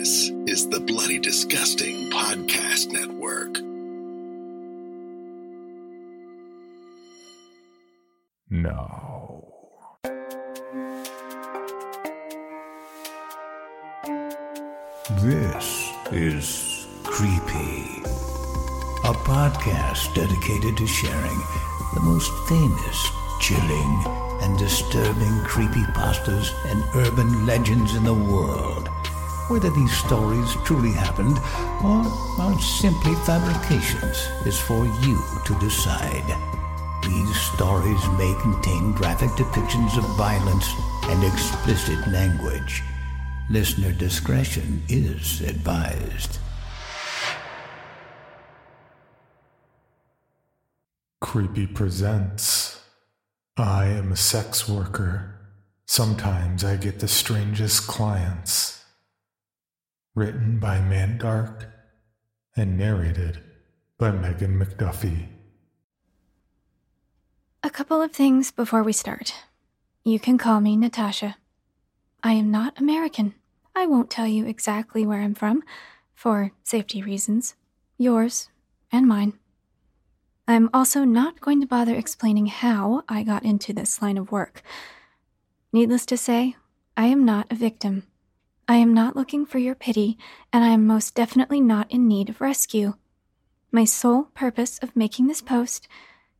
This is the Bloody Disgusting Podcast Network. No. This is Creepy, a podcast dedicated to sharing the most famous, chilling, and disturbing creepypastas and urban legends in the world. Whether these stories truly happened or are simply fabrications is for you to decide. These stories may contain graphic depictions of violence and explicit language. Listener discretion is advised. Creepy presents. I am a sex worker. Sometimes I get the strangest clients. Written by Mandark and narrated by Megan McDuffie. A couple of things before we start. You can call me Natasha. I am not American. I won't tell you exactly where I'm from, for safety reasons, yours and mine. I'm also not going to bother explaining how I got into this line of work. Needless to say, I am not a victim. I am not looking for your pity, and I am most definitely not in need of rescue. My sole purpose of making this post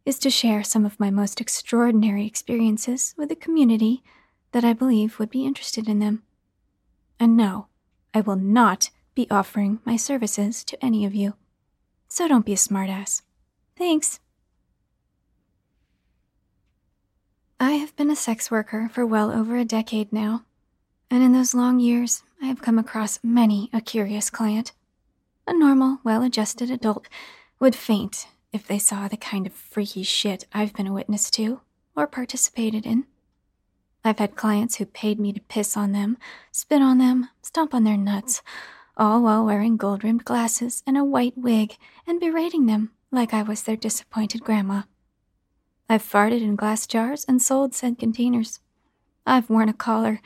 is to share some of my most extraordinary experiences with a community that I believe would be interested in them. And no, I will not be offering my services to any of you. So don't be a smartass. Thanks. I have been a sex worker for well over a decade now. And in those long years, I have come across many a curious client. A normal, well-adjusted adult would faint if they saw the kind of freaky shit I've been a witness to or participated in. I've had clients who paid me to piss on them, spit on them, stomp on their nuts, all while wearing gold-rimmed glasses and a white wig and berating them like I was their disappointed grandma. I've farted in glass jars and sold said containers. I've worn a collar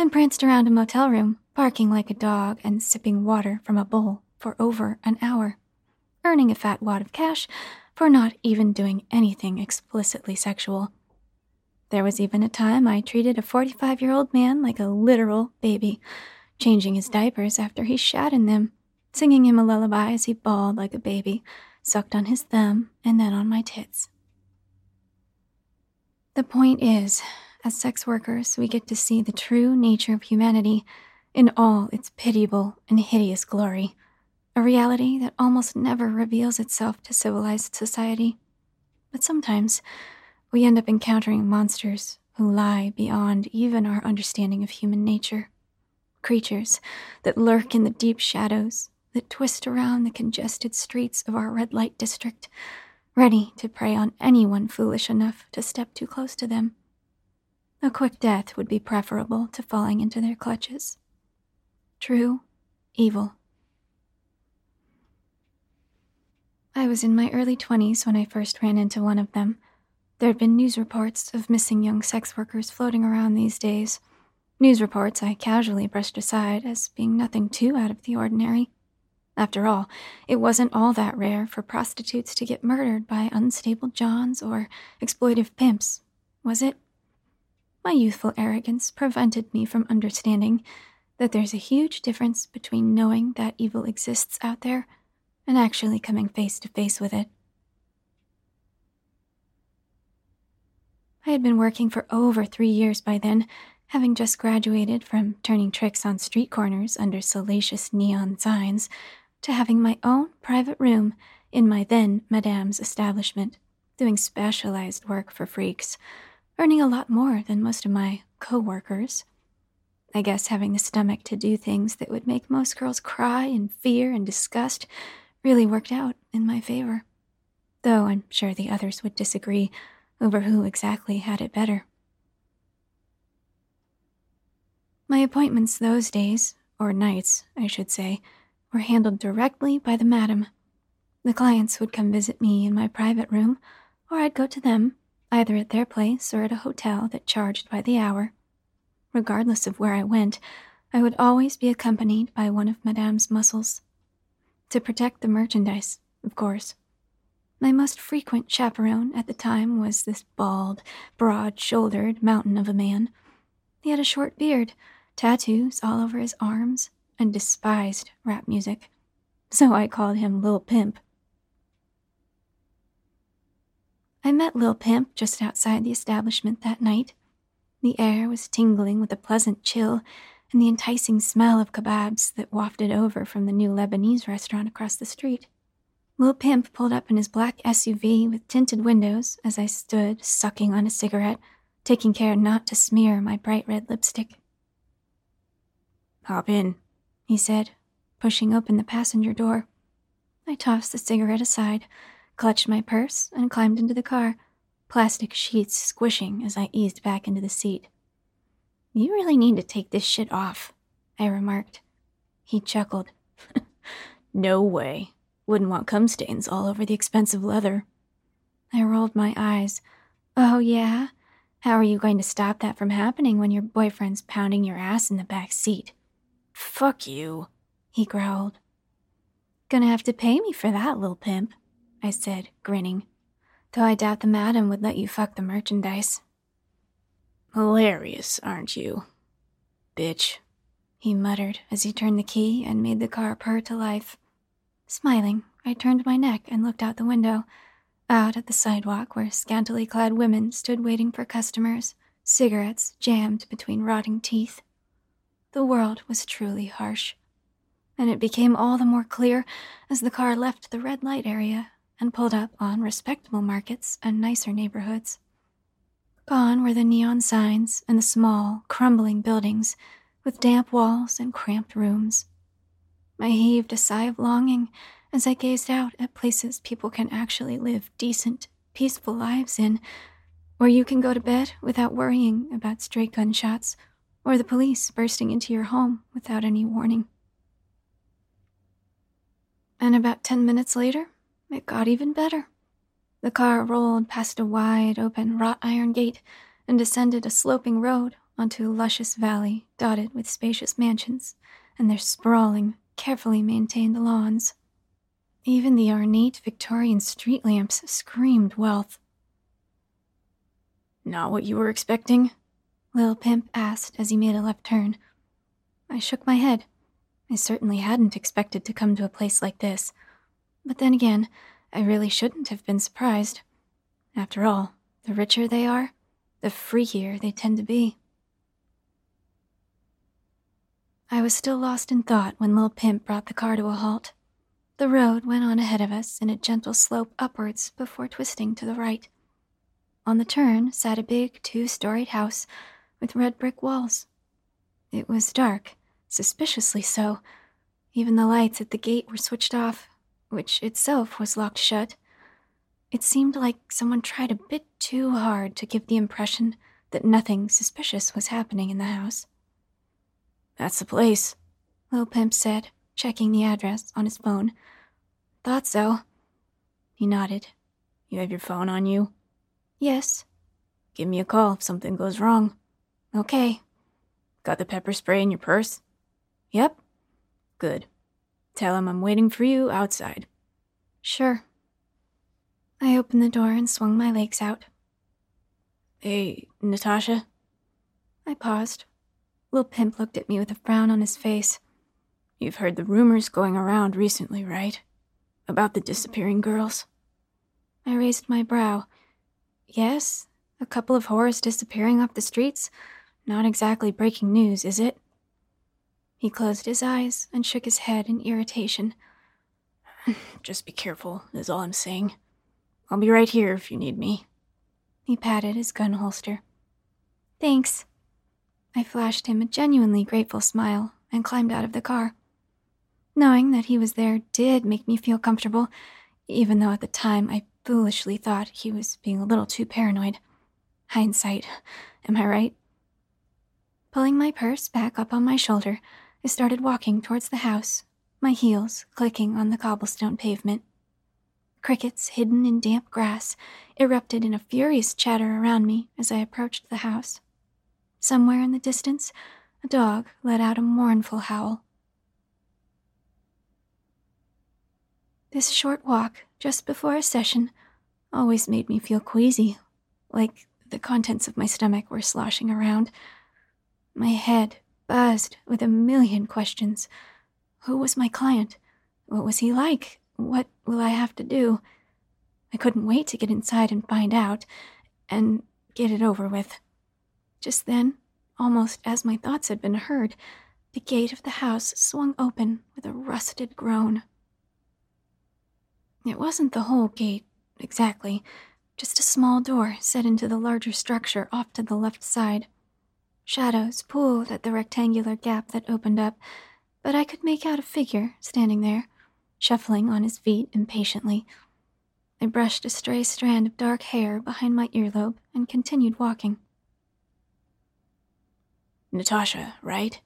and pranced around a motel room, barking like a dog and sipping water from a bowl for over an hour, earning a fat wad of cash for not even doing anything explicitly sexual. There was even a time I treated a 45-year-old man like a literal baby, changing his diapers after he shat in them, singing him a lullaby as he bawled like a baby, sucked on his thumb and then on my tits. The point is, as sex workers, we get to see the true nature of humanity in all its pitiable and hideous glory, a reality that almost never reveals itself to civilized society. But sometimes we end up encountering monsters who lie beyond even our understanding of human nature, creatures that lurk in the deep shadows, that twist around the congested streets of our red light district, ready to prey on anyone foolish enough to step too close to them. A quick death would be preferable to falling into their clutches. True evil. I was in my early 20s when I first ran into one of them. There had been news reports of missing young sex workers floating around these days. News reports I casually brushed aside as being nothing too out of the ordinary. After all, it wasn't all that rare for prostitutes to get murdered by unstable johns or exploitive pimps, was it? My youthful arrogance prevented me from understanding that there's a huge difference between knowing that evil exists out there and actually coming face to face with it. I had been working for over 3 years by then, having just graduated from turning tricks on street corners under salacious neon signs to having my own private room in my then madame's establishment, doing specialized work for freaks, earning a lot more than most of my co-workers. I guess having the stomach to do things that would make most girls cry in fear and disgust really worked out in my favor, though I'm sure the others would disagree over who exactly had it better. My appointments those days, or nights, I should say, were handled directly by the madam. The clients would come visit me in my private room, or I'd go to them, either at their place or at a hotel that charged by the hour. Regardless of where I went, I would always be accompanied by one of Madame's muscles. To protect the merchandise, of course. My most frequent chaperone at the time was this bald, broad-shouldered mountain of a man. He had a short beard, tattoos all over his arms, and despised rap music. So I called him Lil' Pimp. I met Lil' Pimp just outside the establishment that night. The air was tingling with a pleasant chill and the enticing smell of kebabs that wafted over from the new Lebanese restaurant across the street. Lil' Pimp pulled up in his black SUV with tinted windows as I stood sucking on a cigarette, taking care not to smear my bright red lipstick. "Hop in," he said, pushing open the passenger door. I tossed the cigarette aside, clutched my purse, and climbed into the car, plastic sheets squishing as I eased back into the seat. "You really need to take this shit off," I remarked. He chuckled. "No way. Wouldn't want cum stains all over the expensive leather." I rolled my eyes. "Oh, yeah? How are you going to stop that from happening when your boyfriend's pounding your ass in the back seat?" "Fuck you," he growled. "Gonna have to pay me for that, Lil' Pimp," I said, grinning. "Though I doubt the madam would let you fuck the merchandise." "Hilarious, aren't you, bitch?" he muttered as he turned the key and made the car purr to life. Smiling, I turned my neck and looked out the window, out at the sidewalk where scantily clad women stood waiting for customers, cigarettes jammed between rotting teeth. The world was truly harsh, and it became all the more clear as the car left the red light area and pulled up on respectable markets and nicer neighborhoods. Gone were the neon signs and the small, crumbling buildings with damp walls and cramped rooms. I heaved a sigh of longing as I gazed out at places people can actually live decent, peaceful lives in, where you can go to bed without worrying about stray gunshots or the police bursting into your home without any warning. And about 10 minutes later, it got even better. The car rolled past a wide open wrought iron gate and descended a sloping road onto a luscious valley dotted with spacious mansions and their sprawling, carefully maintained lawns. Even the ornate Victorian street lamps screamed wealth. "Not what you were expecting?" Lil' Pimp asked as he made a left turn. I shook my head. I certainly hadn't expected to come to a place like this. But then again, I really shouldn't have been surprised. After all, the richer they are, the freakier they tend to be. I was still lost in thought when Lil' Pimp brought the car to a halt. The road went on ahead of us in a gentle slope upwards before twisting to the right. On the turn sat a big 2-storied house with red brick walls. It was dark, suspiciously so. Even the lights at the gate were switched off, which itself was locked shut. It seemed like someone tried a bit too hard to give the impression that nothing suspicious was happening in the house. "That's the place," Lil' Pimp said, checking the address on his phone. "Thought so." He nodded. "You have your phone on you?" "Yes." "Give me a call if something goes wrong." "Okay." "Got the pepper spray in your purse?" "Yep." "Good. Tell him I'm waiting for you outside." "Sure." I opened the door and swung my legs out. "Hey, Natasha?" I paused. Lil' Pimp looked at me with a frown on his face. "You've heard the rumors going around recently, right? About the disappearing girls?" I raised my brow. "Yes, a couple of whores disappearing off the streets. Not exactly breaking news, is it?" He closed his eyes and shook his head in irritation. "Just be careful, is all I'm saying. I'll be right here if you need me." He patted his gun holster. "Thanks." I flashed him a genuinely grateful smile and climbed out of the car. Knowing that he was there did make me feel comfortable, even though at the time I foolishly thought he was being a little too paranoid. Hindsight, am I right? Pulling my purse back up on my shoulder, I started walking towards the house, my heels clicking on the cobblestone pavement. Crickets hidden in damp grass erupted in a furious chatter around me as I approached the house. Somewhere in the distance, A dog let out a mournful howl. This short walk, just before a session, always made me feel queasy, like the contents of my stomach were sloshing around. My head buzzed with a million questions. Who was my client? What was he like? What will I have to do? I couldn't wait to get inside and find out, and get it over with. Just then, almost as my thoughts had been heard, the gate of the house swung open with a rusted groan. It wasn't the whole gate, exactly, just a small door set into the larger structure off to the left side. Shadows pooled at the rectangular gap that opened up, but I could make out a figure standing there, shuffling on his feet impatiently. I brushed a stray strand of dark hair behind my earlobe and continued walking. "Natasha, right?"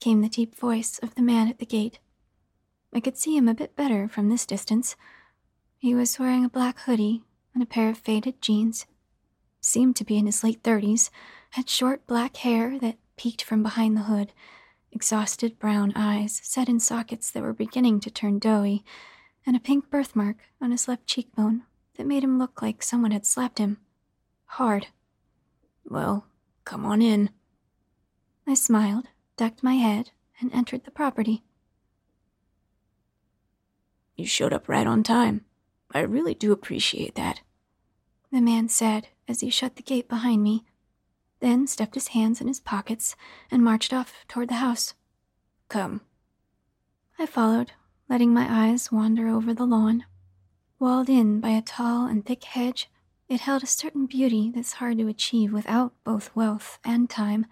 came the deep voice of the man at the gate. I could see him a bit better from this distance. He was wearing a black hoodie and a pair of faded jeans, seemed to be in his late 30s, had short black hair that peeked from behind the hood, exhausted brown eyes set in sockets that were beginning to turn doughy, and a pink birthmark on his left cheekbone that made him look like someone had slapped him. Hard. "Well, come on in." I smiled, ducked my head, and entered the property. "You showed up right on time. I really do appreciate that," the man said as he shut the gate behind me, then stuffed his hands in his pockets and marched off toward the house. "Come." I followed, letting my eyes wander over the lawn. Walled in by a tall and thick hedge, it held a certain beauty that's hard to achieve without both wealth and time,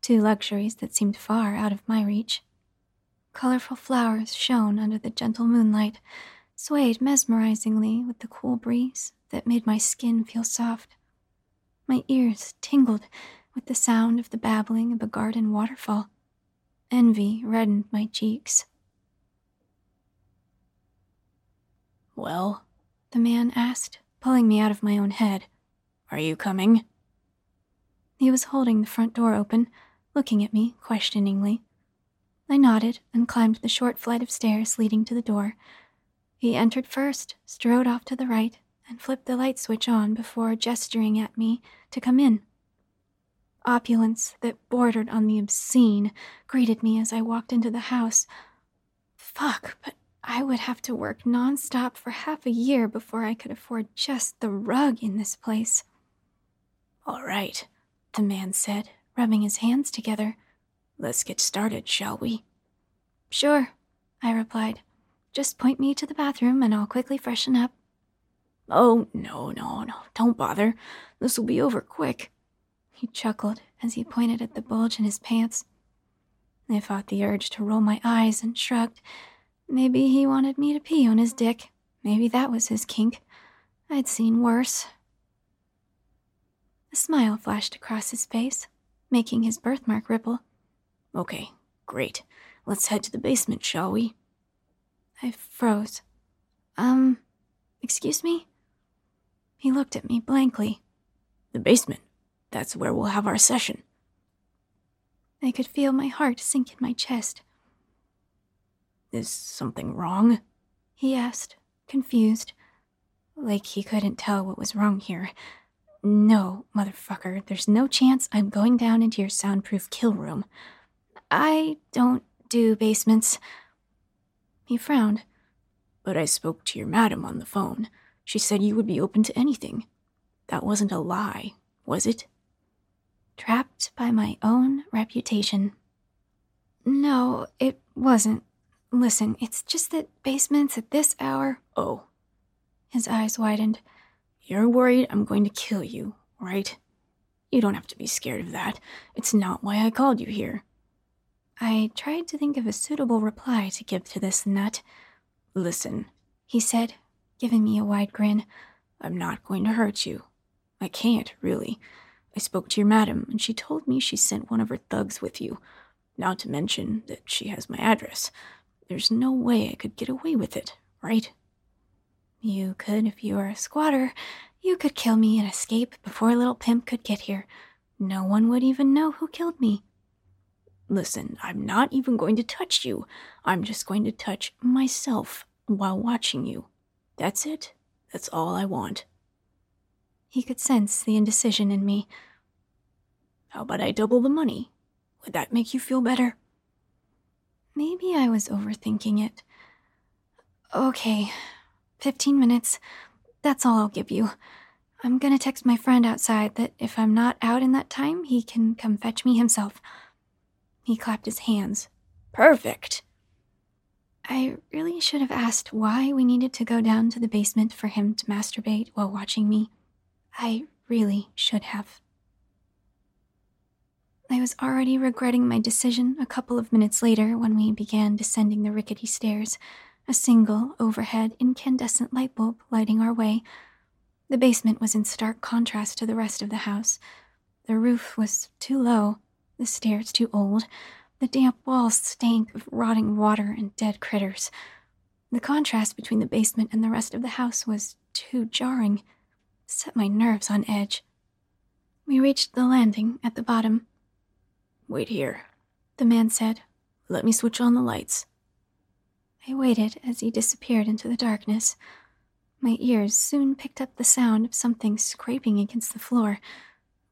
two luxuries that seemed far out of my reach. Colorful flowers shone under the gentle moonlight, swayed mesmerizingly with the cool breeze that made my skin feel soft. My ears tingled with the sound of the babbling of a garden waterfall. Envy reddened my cheeks. "Well?" the man asked, pulling me out of my own head. "Are you coming?" He was holding the front door open, looking at me questioningly. I nodded and climbed the short flight of stairs leading to the door. He entered first, strode off to the right, and flipped the light switch on before gesturing at me to come in. Opulence that bordered on the obscene greeted me as I walked into the house. Fuck, but I would have to work nonstop for half a year before I could afford just the rug in this place. "All right," the man said, rubbing his hands together. "Let's get started, shall we?" "Sure," I replied. "Just point me to the bathroom and I'll quickly freshen up." "Oh, no, don't bother. This'll be over quick," he chuckled as he pointed at the bulge in his pants. I fought the urge to roll my eyes and shrugged. Maybe he wanted me to pee on his dick. Maybe that was his kink. I'd seen worse. A smile flashed across his face, making his birthmark ripple. "Okay, great. Let's head to the basement, shall we?" I froze. Excuse me?" He looked at me blankly. "The basement. That's where we'll have our session." I could feel my heart sink in my chest. "Is something wrong?" he asked, confused, like he couldn't tell what was wrong here. "No, motherfucker, there's no chance I'm going down into your soundproof kill room. I don't do basements." He frowned. "But I spoke to your madam on the phone. She said you would be open to anything. That wasn't a lie, was it?" Trapped by my own reputation. "No, it wasn't. Listen, it's just that basements at this hour—" "Oh." His eyes widened. "You're worried I'm going to kill you, right? You don't have to be scared of that. It's not why I called you here." I tried to think of a suitable reply to give to this nut. "Listen," he said, giving me a wide grin. "I'm not going to hurt you. I can't, really. I spoke to your madam, and she told me she sent one of her thugs with you, not to mention that she has my address. There's no way I could get away with it, right?" "You could if you were a squatter. You could kill me and escape before Lil' Pimp could get here. No one would even know who killed me." Listen, I'm not even going to touch you. I'm just going to touch myself while watching you. That's it. That's all I want." He could sense the indecision in me. "How about I double the money? Would that make you feel better?" Maybe I was overthinking it. "Okay, 15 minutes. That's all I'll give you. I'm gonna text my friend outside that if I'm not out in that time, he can come fetch me himself." He clapped his hands. "Perfect." I really should have asked why we needed to go down to the basement for him to masturbate while watching me. I really should have. I was already regretting my decision a couple of minutes later when we began descending the rickety stairs, a single overhead incandescent light bulb lighting our way. The basement was in stark contrast to the rest of the house. The roof was too low, the stairs too old, the damp walls stank of rotting water and dead critters. The contrast between the basement and the rest of the house was too jarring. It set my nerves on edge. We reached the landing at the bottom. "Wait here," the man said. "Let me switch on the lights." I waited as he disappeared into the darkness. My ears soon picked up the sound of something scraping against the floor,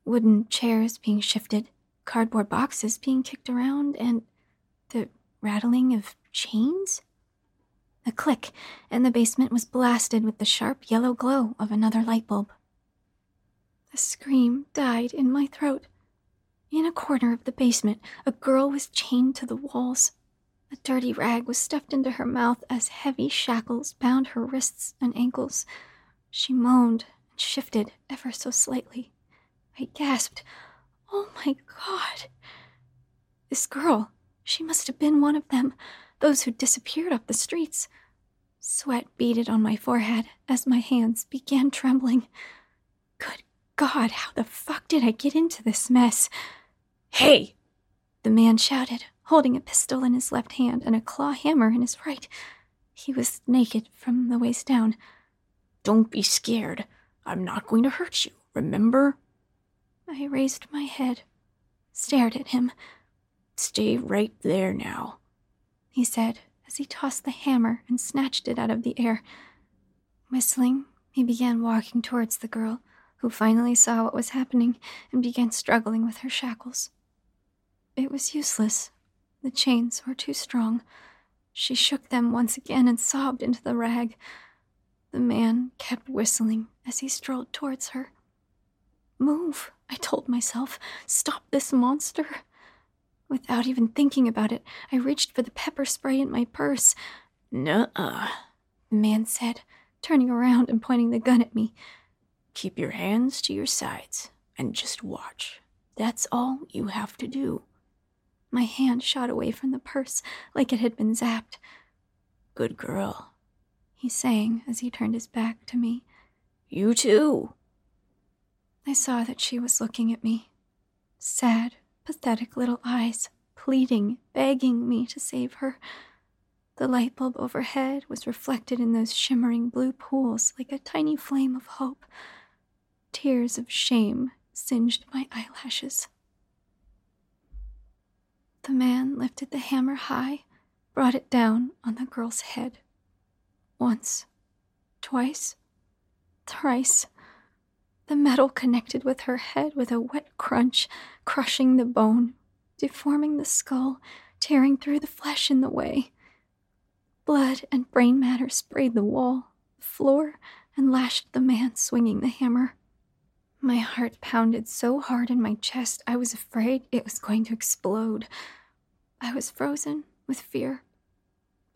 wooden chairs being shifted, cardboard boxes being kicked around, and the rattling of chains. A click, and the basement was blasted with the sharp yellow glow of another light bulb. A scream died in my throat. In a corner of the basement, a girl was chained to the walls. A dirty rag was stuffed into her mouth as heavy shackles bound her wrists and ankles. She moaned and shifted ever so slightly. I gasped, "Oh my God!" This girl, she must have been one of them, those who disappeared up the streets. Sweat beaded on my forehead as my hands began trembling. Good God, how the fuck did I get into this mess? "Hey!" the man shouted, holding a pistol in his left hand and a claw hammer in his right. He was naked from the waist down. "Don't be scared. I'm not going to hurt you, remember?" I raised my head, stared at him. "Stay right there now," he said as he tossed the hammer and snatched it out of the air. Whistling, he began walking towards the girl, who finally saw what was happening and began struggling with her shackles. It was useless. The chains were too strong. She shook them once again and sobbed into the rag. The man kept whistling as he strolled towards her. Move, I told myself. Stop this monster. Without even thinking about it, I reached for the pepper spray in my purse. "Nuh-uh," the man said, turning around and pointing the gun at me. "Keep your hands to your sides and just watch. That's all you have to do." My hand shot away from the purse like it had been zapped. "Good girl," he sang as he turned his back to me. "You too." I saw that she was looking at me. Sad, pathetic little eyes, pleading, begging me to save her. The light bulb overhead was reflected in those shimmering blue pools like a tiny flame of hope. Tears of shame singed my eyelashes. The man lifted the hammer high, brought it down on the girl's head. Once, twice, thrice. The metal connected with her head with a wet crunch, crushing the bone, deforming the skull, tearing through the flesh in the way. Blood and brain matter sprayed the wall, the floor, and lashed the man swinging the hammer. My heart pounded so hard in my chest, I was afraid it was going to explode. I was frozen with fear.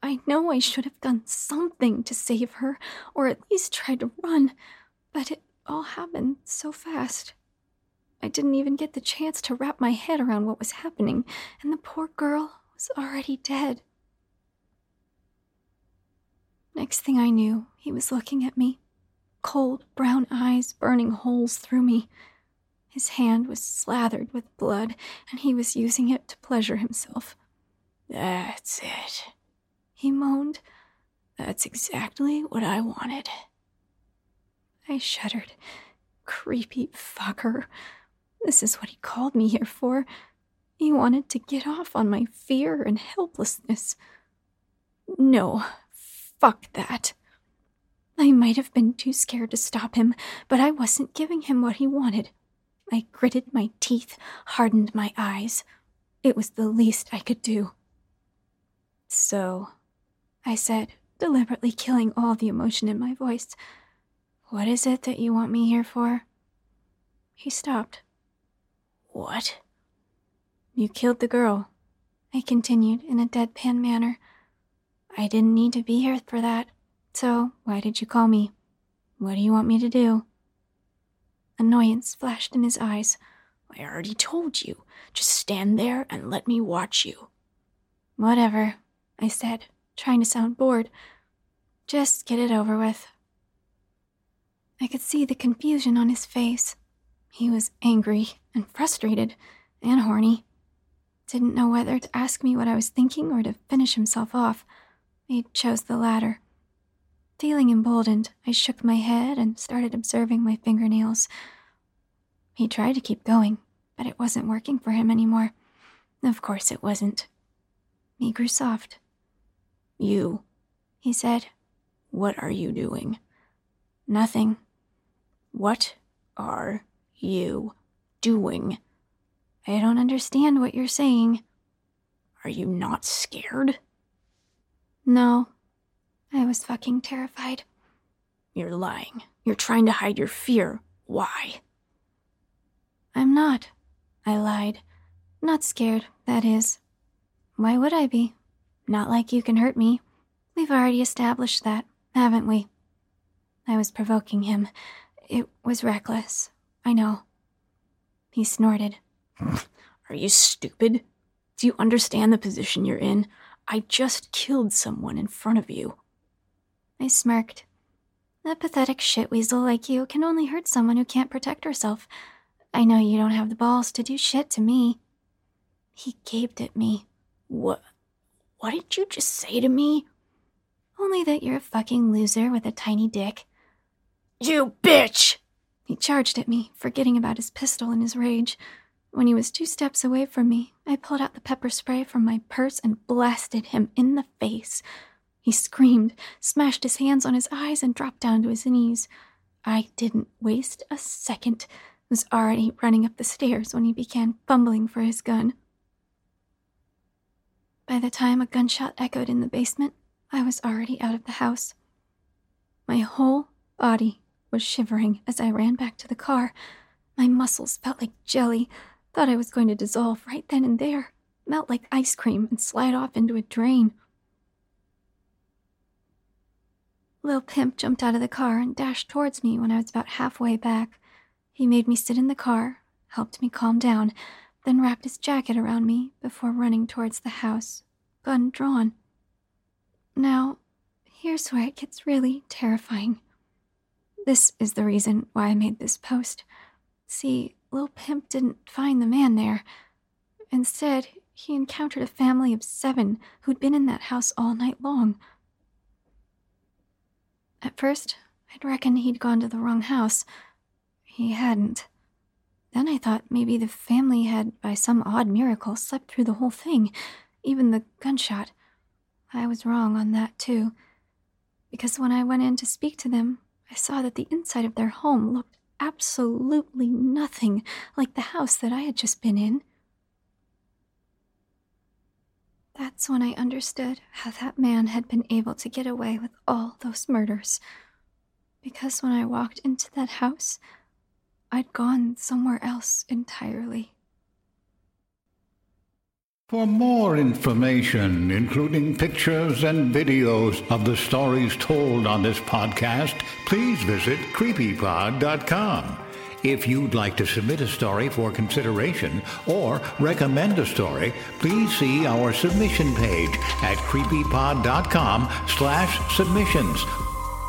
I know I should have done something to save her, or at least tried to run, but it all happened so fast. I didn't even get the chance to wrap my head around what was happening, and the poor girl was already dead. Next thing I knew, he was looking at me. Cold, brown eyes burning holes through me. His hand was slathered with blood, and he was using it to pleasure himself. "That's it," he moaned. "That's exactly what I wanted." I shuddered. Creepy fucker. This is what he called me here for. He wanted to get off on my fear and helplessness. No, fuck that. I might have been too scared to stop him, but I wasn't giving him what he wanted. I gritted my teeth, hardened my eyes. It was the least I could do. So, I said, deliberately killing all the emotion in my voice, "What is it that you want me here for?" He stopped. "What?" "You killed the girl," I continued in a deadpan manner. "I didn't need to be here for that, so why did you call me? What do you want me to do?" Annoyance flashed in his eyes. "I already told you. Just stand there and let me watch you." "Whatever," I said, trying to sound bored. "Just get it over with." I could see the confusion on his face. He was angry and frustrated and horny. Didn't know whether to ask me what I was thinking or to finish himself off. I chose the latter. Feeling emboldened, I shook my head and started observing my fingernails. He tried to keep going, but it wasn't working for him anymore. Of course it wasn't. He grew soft. "You," he said. "What are you doing?" "Nothing." "What are you doing?" "I don't understand what you're saying." "Are you not scared?" "No." I was fucking terrified. "You're lying. You're trying to hide your fear. Why?" "I'm not," I lied. "Not scared, that is. Why would I be? Not like you can hurt me. We've already established that, haven't we?" I was provoking him. It was reckless, I know. He snorted. "Are you stupid? Do you understand the position you're in? I just killed someone in front of you." I smirked. "A pathetic shitweasel like you can only hurt someone who can't protect herself. I know you don't have the balls to do shit to me." He gaped at me. What did you just say to me?" "Only that you're a fucking loser with a tiny dick." "You bitch!" He charged at me, forgetting about his pistol in his rage. When he was 2 steps away from me, I pulled out the pepper spray from my purse and blasted him in the face. He screamed, smashed his hands on his eyes, and dropped down to his knees. I didn't waste a second. I was already running up the stairs when he began fumbling for his gun. By the time a gunshot echoed in the basement, I was already out of the house. My whole body was shivering as I ran back to the car. My muscles felt like jelly. Thought I was going to dissolve right then and there, melt like ice cream, and slide off into a drain. Lil' Pimp jumped out of the car and dashed towards me when I was about halfway back. He made me sit in the car, helped me calm down, then wrapped his jacket around me before running towards the house, gun drawn. Now, here's where it gets really terrifying. This is the reason why I made this post. See, Lil' Pimp didn't find the man there. Instead, he encountered a family of 7 who'd been in that house all night long. At first, I'd reckoned he'd gone to the wrong house. He hadn't. Then I thought maybe the family had, by some odd miracle, slept through the whole thing, even the gunshot. I was wrong on that, too, because when I went in to speak to them, I saw that the inside of their home looked absolutely nothing like the house that I had just been in. That's when I understood how that man had been able to get away with all those murders, because when I walked into that house, I'd gone somewhere else entirely. For more information, including pictures and videos of the stories told on this podcast, please visit creepypod.com. If you'd like to submit a story for consideration or recommend a story, please see our submission page at creepypod.com/submissions.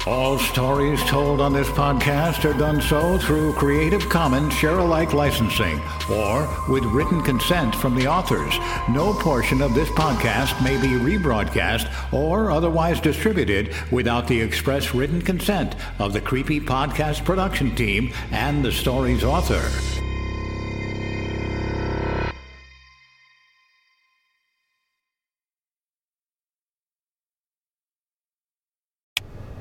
All stories told on this podcast are done so through Creative Commons share-alike licensing or with written consent from the authors. No portion of this podcast may be rebroadcast or otherwise distributed without the express written consent of the Creepy Podcast production team and the story's author.